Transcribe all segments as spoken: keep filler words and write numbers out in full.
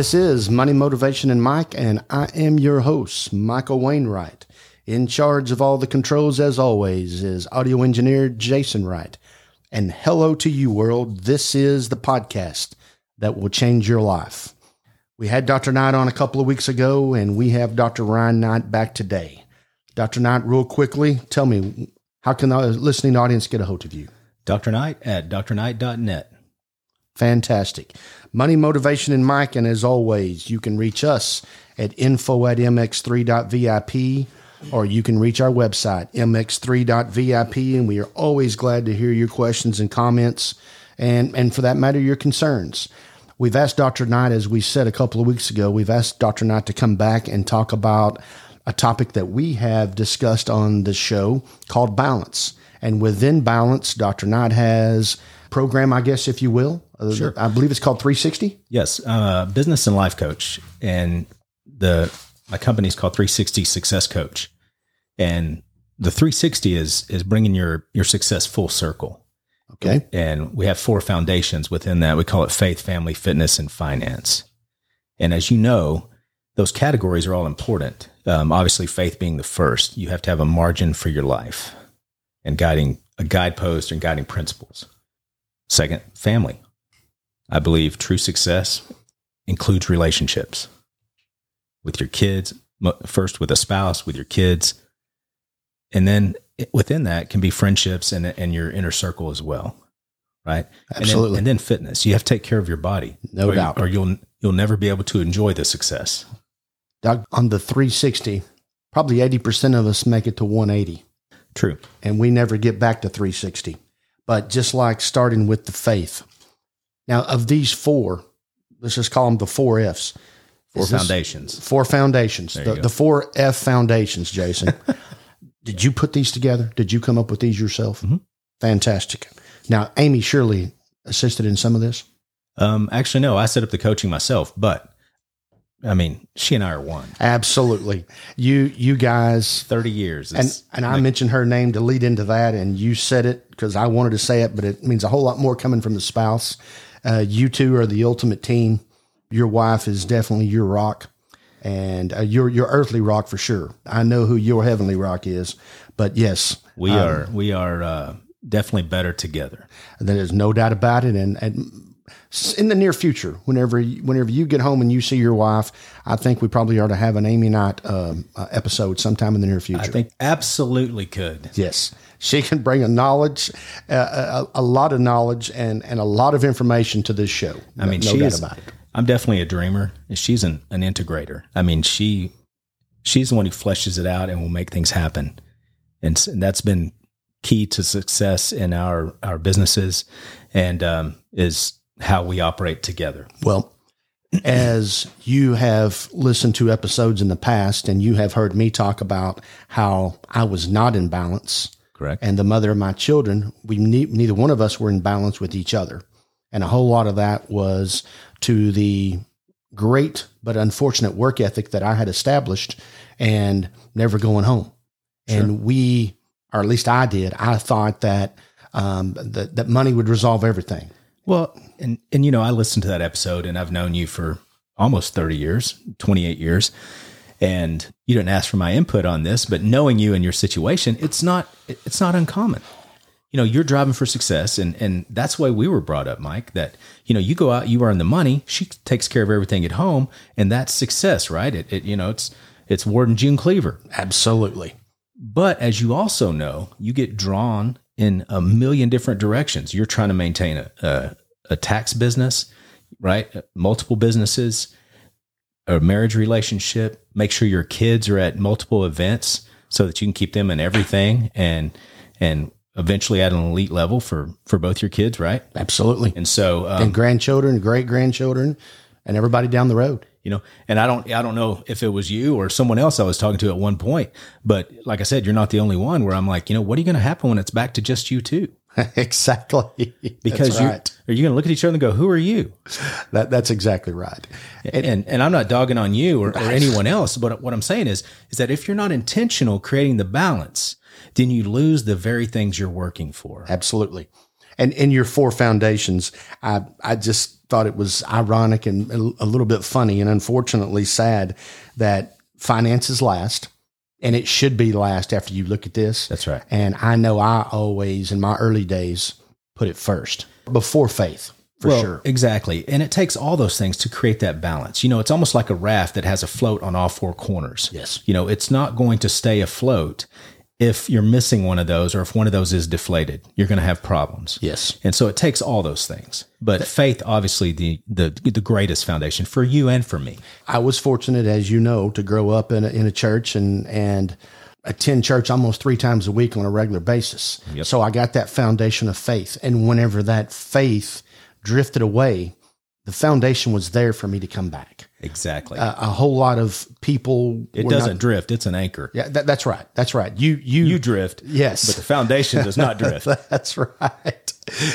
This is Money Motivation and Mike, and I am your host, Michael Wainwright. In charge of all the controls, as always, is audio engineer Jason Wright. And hello to you, world. This is the podcast that will change your life. We had Doctor Knight on a couple of weeks ago, and we have Doctor Ryan Knight back today. Doctor Knight, real quickly, tell me, how can the listening audience get a hold of you? Doctor Knight at D R knight dot net. Fantastic. Money, Motivation, and Mike. And as always, you can reach us at info at m x three dot v i p, or you can reach our website, m x three dot v i p. And we are always glad to hear your questions and comments, and, and for that matter, your concerns. We've asked Doctor Knight, as we said a couple of weeks ago, we've asked Doctor Knight to come back and talk about a topic that we have discussed on the show called balance. And within balance, Doctor Knight has program, I guess, if you will. Sure. I believe it's called three sixty. Yes. Uh, business and life coach. And the, my company's called three sixty Success Coach. And the three sixty is, is bringing your, your success full circle. Okay. And we have four foundations within that. We call it faith, family, fitness, and finance. And as you know, those categories are all important. Um, obviously faith being the first, you have to have a margin for your life and guiding a guidepost and guiding principles. Second, family. I believe true success includes relationships with your kids, first with a spouse, with your kids. And then within that can be friendships and, and your inner circle as well. Right. Absolutely. And then, and then fitness. You have to take care of your body. No doubt. Or you'll, you'll never be able to enjoy the success. Doc, on the three sixty, probably eighty percent of us make it to one eighty. True. And we never get back to three sixty. But just like starting with the faith. Now, of these four, let's just call them the four F's. Four Is foundations. Four foundations. The, the four F foundations, Jason. Did you put these together? Did you come up with these yourself? Mm-hmm. Fantastic. Now, Amy surely assisted in some of this? Um, actually, no. I set up the coaching myself, but, I mean, she and I are one. Absolutely. You you guys. thirty years. And, and I mentioned her name to lead into that, and you said it because I wanted to say it, but it means a whole lot more coming from the spouse. Uh, you two are the ultimate team. Your wife is definitely your rock, and uh, your your earthly rock for sure. I know who your heavenly rock is, but yes, we um, are we are uh, definitely better together. There's no doubt about it, and, and in the near future, whenever whenever you get home and you see your wife, I think we probably ought to have an Amy Knight um, uh, episode sometime in the near future. I think absolutely could. Yes. She can bring a knowledge, uh, a, a lot of knowledge and, and a lot of information to this show. I mean, no, no she doubt is, about it. I'm definitely a dreamer. She's an, an integrator. I mean, she she's the one who fleshes it out and will make things happen. And, and that's been key to success in our, our businesses and um, is how we operate together. Well, as you have listened to episodes in the past and you have heard me talk about how I was not in balance. Correct. And the mother of my children, we ne- neither one of us were in balance with each other. And a whole lot of that was to the great but unfortunate work ethic that I had established and never going home. Sure. And we, or at least I did, I thought that um, that, that money would resolve everything. Well, and, and, you know, I listened to that episode and I've known you for almost thirty years, twenty-eight years. And you didn't ask for my input on this, but knowing you and your situation, it's not it's not uncommon. You know, you're driving for success, and and that's the way we were brought up, Mike, that, you know, you go out, you earn the money, she takes care of everything at home, and that's success, right? It, it you know, it's it's Ward and June Cleaver. Absolutely. But as you also know, you get drawn in a million different directions. You're trying to maintain a, a, a tax business, right? Multiple businesses, a marriage relationship, make sure your kids are at multiple events so that you can keep them in everything and, and eventually at an elite level for, for both your kids. Right. Absolutely. And so, um, and grandchildren, great grandchildren and everybody down the road, you know, and I don't, I don't know if it was you or someone else I was talking to at one point, but like I said, you're not the only one where I'm like, you know, what are you going to happen when it's back to just you two? Exactly. Because that's right. You are you going to look at each other and go, who are you? That, that's exactly right. And, and, and I'm not dogging on you or, or anyone else. But what I'm saying is, is that if you're not intentional creating the balance, then you lose the very things you're working for. Absolutely. And in your four foundations, I, I just thought it was ironic and a little bit funny and unfortunately sad that finances last, and it should be last after you look at this. That's right. And I know I always, in my early days, put it first before faith. For well, sure. Exactly. And it takes all those things to create that balance. You know, it's almost like a raft that has a float on all four corners. Yes. You know, it's not going to stay afloat if you're missing one of those, or if one of those is deflated, you're going to have problems. Yes. And so it takes all those things. But faith, obviously, the the, the greatest foundation for you and for me. I was fortunate, as you know, to grow up in a, in a church and and attend church almost three times a week on a regular basis. Yep. So I got that foundation of faith. And whenever that faith drifted away, the foundation was there for me to come back. Exactly. Uh, a whole lot of people. It doesn't not, drift. It's an anchor. Yeah, that, that's right. That's right. You, you, you drift. Yes. But the foundation does not drift. That's right.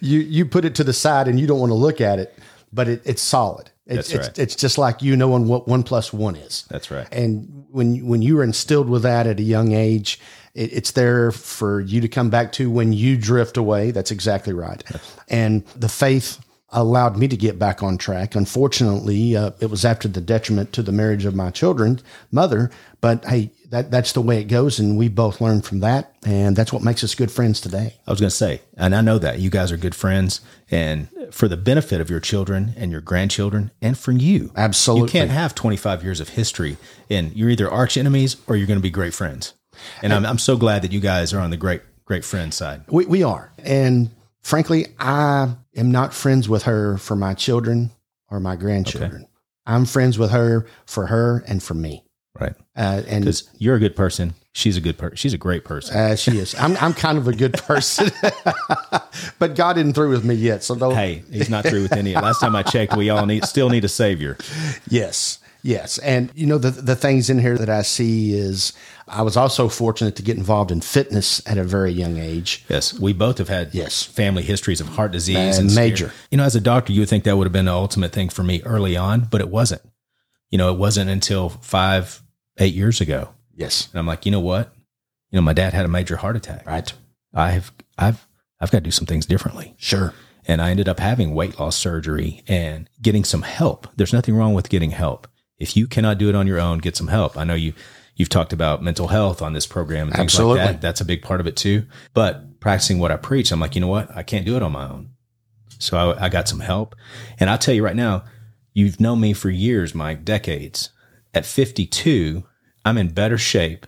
You, you put it to the side and you don't want to look at it, but it, it's solid. It, that's it's, right. It's just like, you knowing what one plus one is. That's right. And when, when you were instilled with that at a young age, it, it's there for you to come back to when you drift away. That's exactly right. And the faith allowed me to get back on track. Unfortunately, uh, it was after the detriment to the marriage of my children, mother, but hey, that, that's the way it goes. And we both learned from that. And that's what makes us good friends today. I was going to say, and I know that you guys are good friends, and for the benefit of your children and your grandchildren and for you. Absolutely. You can't have twenty-five years of history and you're either arch enemies or you're going to be great friends. And, and I'm, I'm so glad that you guys are on the great, great friend side. We, we are. And frankly, I am not friends with her for my children or my grandchildren. Okay. I'm friends with her for her and for me. Right. Uh, and because you're a good person. She's a good person. She's a great person. Uh, she is. I'm I'm kind of a good person, but God isn't through with me yet. So don't. Hey, he's not through with any. Last time I checked, we all need still need a savior. Yes. Yes. And you know, the, the things in here that I see is I was also fortunate to get involved in fitness at a very young age. Yes. We both have had yes. family histories of heart disease. And, and major. You know, as a doctor, you would think that would have been the ultimate thing for me early on, but it wasn't. You know, it wasn't until five, eight years ago. Yes. And I'm like, you know what? You know, my dad had a major heart attack. Right. I've, I've, I've got to do some things differently. Sure. And I ended up having weight loss surgery and getting some help. There's nothing wrong with getting help. If you cannot do it on your own, get some help. I know you, you've talked about mental health on this program and things Absolutely. Like that. That's a big part of it too. But practicing what I preach, I'm like, you know what? I can't do it on my own. So I, I got some help. And I'll tell you right now, you've known me for years, Mike, decades. At fifty-two, I'm in better shape,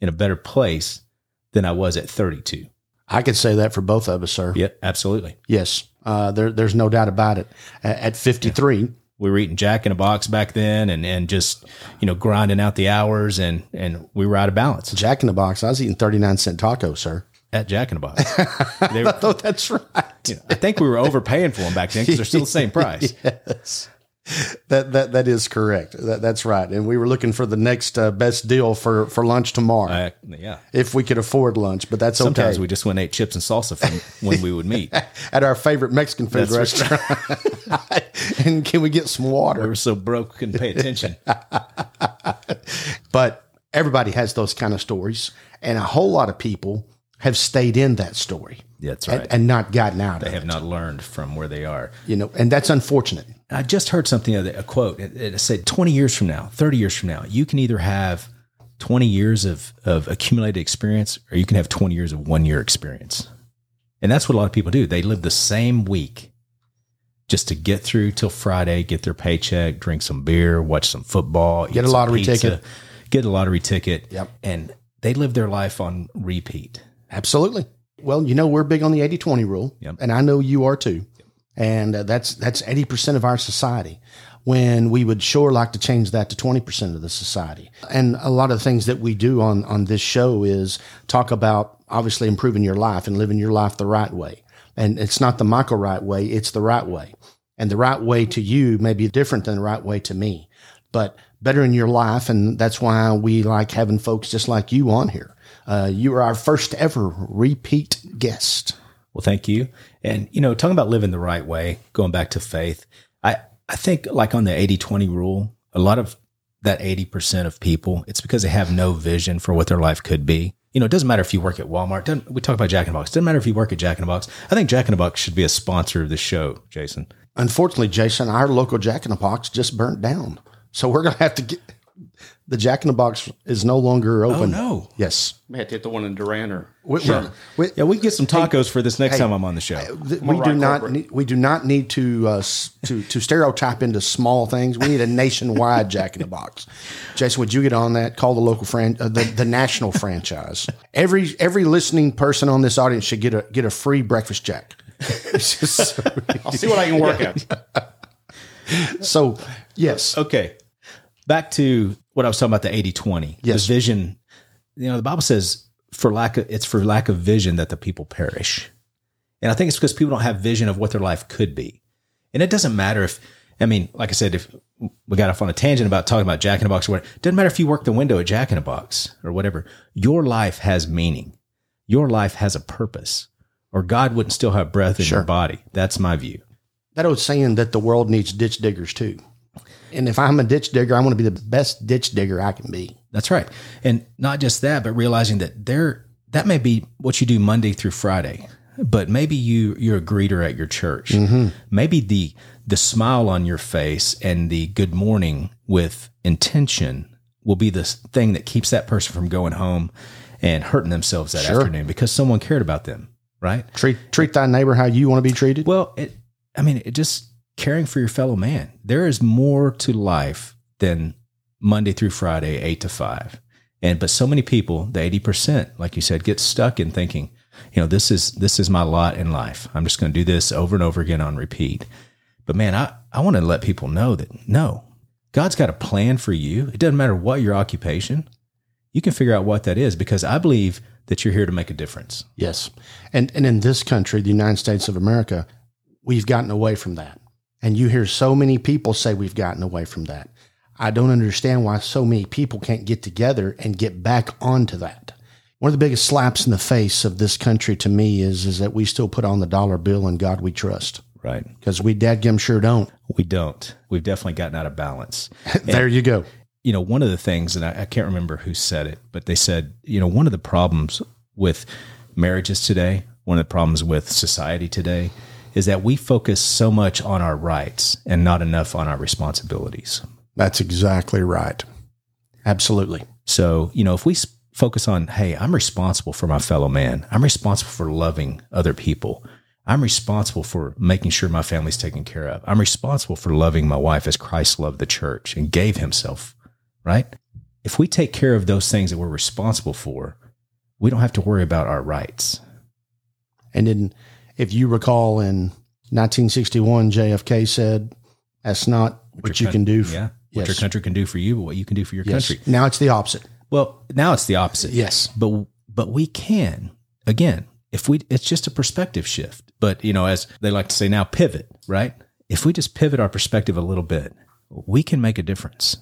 in a better place than I was at thirty-two. I could say that for both of us, sir. Yep, absolutely. Yes. Uh, there, there's no doubt about it. At fifty-three... Yeah. We were eating Jack in a Box back then and, and just, you know, grinding out the hours and, and we were out of balance. Jack in the Box. I was eating thirty-nine cent tacos, sir. At Jack in the Box. They were, oh, that's right. You know, I think we were overpaying for them back then because they're still the same price. Yes. That, that, that is correct. That, that's right. And we were looking for the next uh, best deal for, for lunch tomorrow. Uh, yeah. If we could afford lunch, but that's Sometimes okay. Sometimes we just went and ate chips and salsa from when we would meet. At our favorite Mexican food that's restaurant. Right. And can we get some water? We were so broke, couldn't pay attention. But everybody has those kind of stories. And a whole lot of people have stayed in that story. That's right. And, and not gotten out they of it. They have not learned from where they are. You know, and that's unfortunate. I just heard something, a quote. It, it said twenty years from now, thirty years from now, you can either have twenty years of, of accumulated experience or you can have twenty years of one-year experience. And that's what a lot of people do. They live the same week just to get through till Friday, get their paycheck, drink some beer, watch some football. Get a lottery pizza, ticket. Get a lottery ticket. Yep. And they live their life on repeat. Absolutely. Well, you know, we're big on the eighty-twenty rule, yep. and I know you are too. Yep. And uh, that's that's eighty percent of our society, when we would sure like to change that to twenty percent of the society. And a lot of things that we do on, on this show is talk about, obviously, improving your life and living your life the right way. And it's not the Michael Right way, it's the right way. And the right way to you may be different than the right way to me, but better in your life. And that's why we like having folks just like you on here. Uh, you are our first ever repeat guest. Well, thank you. And, you know, talking about living the right way, going back to faith, I, I think like on the eighty-twenty rule, a lot of that eighty percent of people, it's because they have no vision for what their life could be. You know, it doesn't matter if you work at Walmart. Doesn't, we talk about Jack in the Box. It doesn't matter if you work at Jack in the Box. I think Jack in the Box should be a sponsor of the show, Jason. Unfortunately, Jason, our local Jack in the Box just burnt down. So we're going to have to get the Jack in the Box is no longer open. Oh, no. Yes. We had to hit the one in Durant or. We, sure. we, yeah, we can get some tacos hey, for this next hey, time I'm on the show. Uh, th- we, do not need, we do not need to, uh, to, to stereotype into small things. We need a nationwide Jack in the Box. Jason, would you get on that? Call the local fran- uh, the, the national franchise. Every every listening person on this audience should get a get a free breakfast Jack. so I'll see what I can work out. So, yes. Okay. Back to what I was talking about, the eighty twenty, yes. The vision. You know, the Bible says for lack of, it's for lack of vision that the people perish. And I think it's because people don't have vision of what their life could be. And it doesn't matter if, I mean, like I said, if we got off on a tangent about talking about Jack in the Box or whatever, it doesn't matter if you work the window at Jack in the Box or whatever, your life has meaning. Your life has a purpose, or God wouldn't still have breath in sure. your body. That's my view. That old saying that the world needs ditch diggers too. And if I'm a ditch digger, I want to be the best ditch digger I can be. That's right. And not just that, but realizing that there, that may be what you do Monday through Friday, but maybe you, you're a greeter at your church. Mm-hmm. Maybe the, the smile on your face and the good morning with intention will be the thing that keeps that person from going home and hurting themselves that sure. afternoon because someone cared about them, right? Treat, treat thy neighbor how you want to be treated. Well, it, I mean, it just... caring for your fellow man. There is more to life than Monday through Friday, eight to five. And, but so many people, the eighty percent, like you said, get stuck in thinking, you know, this is, this is my lot in life. I'm just going to do this over and over again on repeat. But man, I, I want to let people know that no, God's got a plan for you. It doesn't matter what your occupation, you can figure out what that is, because I believe that you're here to make a difference. Yes. And, and in this country, the United States of America, we've gotten away from that. And you hear so many people say we've gotten away from that. I don't understand why so many people can't get together and get back onto that. One of the biggest slaps in the face of this country to me is, is that we still put on the dollar bill and God we trust. Right. Because we dadgum sure don't. We don't. We've definitely gotten out of balance. There and, you go. You know, one of the things, and I, I can't remember who said it, but they said, you know, one of the problems with marriages today, one of the problems with society today, is that we focus so much on our rights and not enough on our responsibilities. That's exactly right. Absolutely. So, you know, if we focus on, hey, I'm responsible for my fellow man. I'm responsible for loving other people. I'm responsible for making sure my family's taken care of. I'm responsible for loving my wife as Christ loved the church and gave himself, right? If we take care of those things that we're responsible for, we don't have to worry about our rights. And then, if you recall, in nineteen sixty-one, J F K said, that's not what, what you country, can do. For, yeah. What yes. your country can do for you, but what you can do for your yes. country. Now it's the opposite. Well, now it's the opposite. Yes. But, but we can, again, if we, it's just a perspective shift, but you know, as they like to say now, pivot, right? If we just pivot our perspective a little bit, we can make a difference.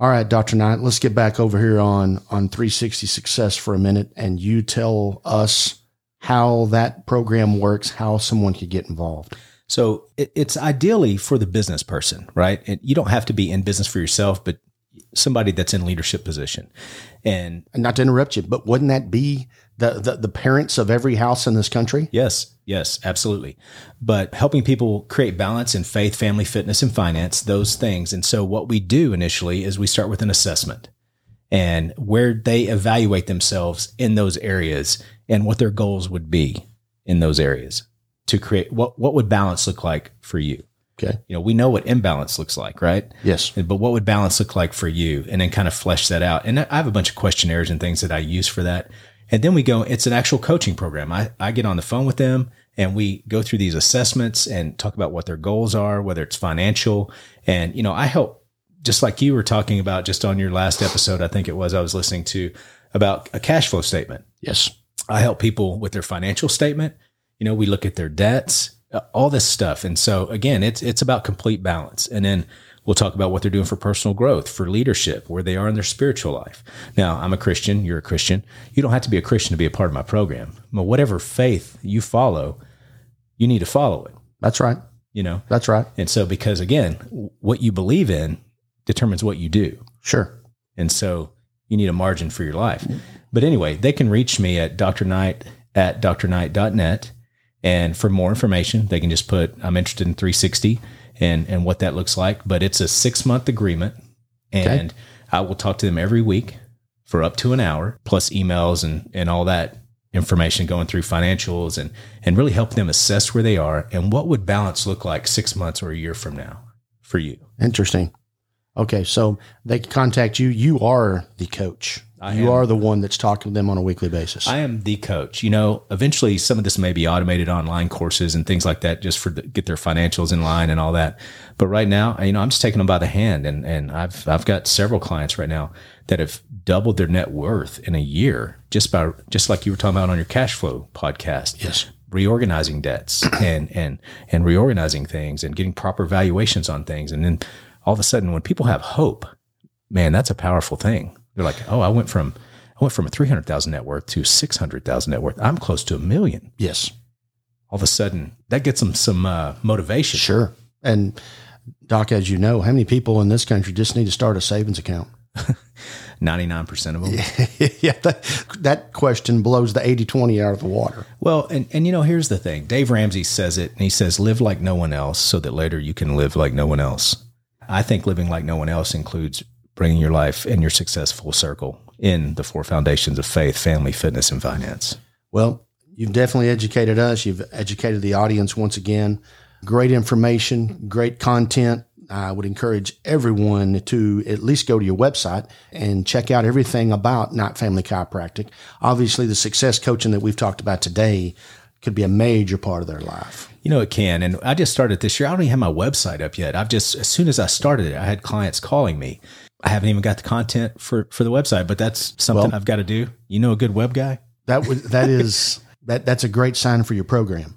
All right, Doctor Knight, let's get back over here on, on three sixty Success for a minute. And you tell us how that program works, how someone could get involved. So it, it's ideally for the business person, right? And you don't have to be in business for yourself, but somebody that's in leadership position. And, and not to interrupt you, but wouldn't that be the, the, the parents of every house in this country? Yes, yes, absolutely. But helping people create balance in faith, family, fitness, and finance, those things. And so what we do initially is we start with an assessment and where they evaluate themselves in those areas and what their goals would be in those areas to create what, what would balance look like for you? Okay. You know, we know what imbalance looks like, right? Yes. But what would balance look like for you? And then kind of flesh that out. And I have a bunch of questionnaires and things that I use for that. And then we go, it's an actual coaching program. I, I get on the phone with them and we go through these assessments and talk about what their goals are, whether it's financial. And, you know, I help, just like you were talking about just on your last episode, I think it was, I was listening to about a cash flow statement. Yes. I help people with their financial statement. You know, we look at their debts, all this stuff. And so again, it's, it's about complete balance. And then we'll talk about what they're doing for personal growth, for leadership, where they are in their spiritual life. Now I'm a Christian. You're a Christian. You don't have to be a Christian to be a part of my program, but whatever faith you follow, you need to follow it. That's right. You know, that's right. And so, because again, what you believe in determines what you do. Sure. And so you need a margin for your life. But anyway, they can reach me at D R Knight at D R Knight dot net. And for more information, they can just put, I'm interested in three sixty and, and what that looks like. But it's a six-month agreement, and okay. I will talk to them every week for up to an hour, plus emails and, and all that information going through financials and, and really help them assess where they are and what would balance look like six months or a year from now for you. Interesting. Okay. So they can contact you. You are the coach. I you am. Are the one that's talking to them on a weekly basis. I am the coach. You know, eventually some of this may be automated online courses and things like that, just for the, get their financials in line and all that. But right now, you know, I'm just taking them by the hand, and, and I've, I've got several clients right now that have doubled their net worth in a year, just by, just like you were talking about on your cash flow podcast. Yes. Reorganizing debts and, and, and reorganizing things and getting proper valuations on things. And then all of a sudden, when people have hope, man, that's a powerful thing. They're like, oh, I went from I went from a three hundred thousand net worth to six hundred thousand net worth. I'm close to a million. Yes. All of a sudden, that gets them some uh, motivation. Sure. And Doc, as you know, how many people in this country just need to start a savings account? ninety-nine percent of them. Yeah, yeah that, that question blows the eighty twenty out of the water. Well, and, and you know, here's the thing. Dave Ramsey says it, and he says, live like no one else so that later you can live like no one else. I think living like no one else includes bringing your life and your success full circle in the four foundations of faith, family, fitness, and finance. Well, you've definitely educated us. You've educated the audience once again. Great information, great content. I would encourage everyone to at least go to your website and check out everything about Knight Family Chiropractic. Obviously, the success coaching that we've talked about today could be a major part of their life. You know, it can. And I just started this year. I don't even have my website up yet. I've just, as soon as I started it, I had clients calling me. I haven't even got the content for, for the website, but that's something well, I've got to do. You know, a good web guy. That was, that is, that that's a great sign for your program,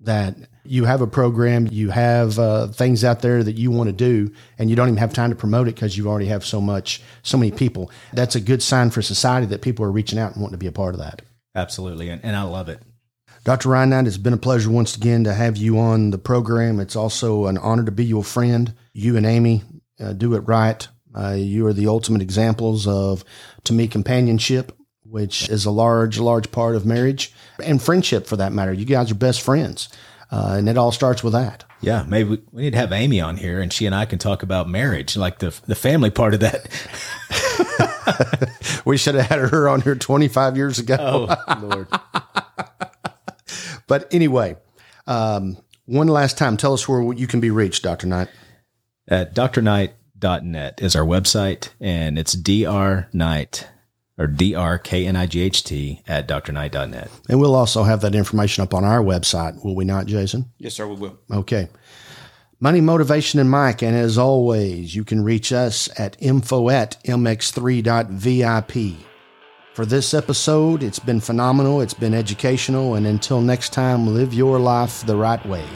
that you have a program, you have uh, things out there that you want to do, and you don't even have time to promote it because you already have so much, so many people. That's a good sign for society that people are reaching out and wanting to be a part of that. Absolutely. And, and I love it. Doctor Ryan Knight, it's been a pleasure once again to have you on the program. It's also an honor to be your friend. You and Amy uh, do it right. Uh, you are the ultimate examples of, to me, companionship, which is a large, large part of marriage and friendship for that matter. You guys are best friends. Uh, and it all starts with that. Yeah. Maybe we, we need to have Amy on here, and she and I can talk about marriage, like the, the family part of that. We should have had her on here twenty-five years ago. Oh, Lord. But anyway, um, one last time, tell us where you can be reached, Doctor Knight. At D R knight dot net is our website, and it's drknight or D R K N I G H T at D R knight dot net. And we'll also have that information up on our website, will we not, Jason? Yes, sir, we will. Okay. Money, Motivation, and Mike. And as always, you can reach us at info at m x three dot v i p. For this episode, it's been phenomenal. It's been educational. And until next time, live your life the right way.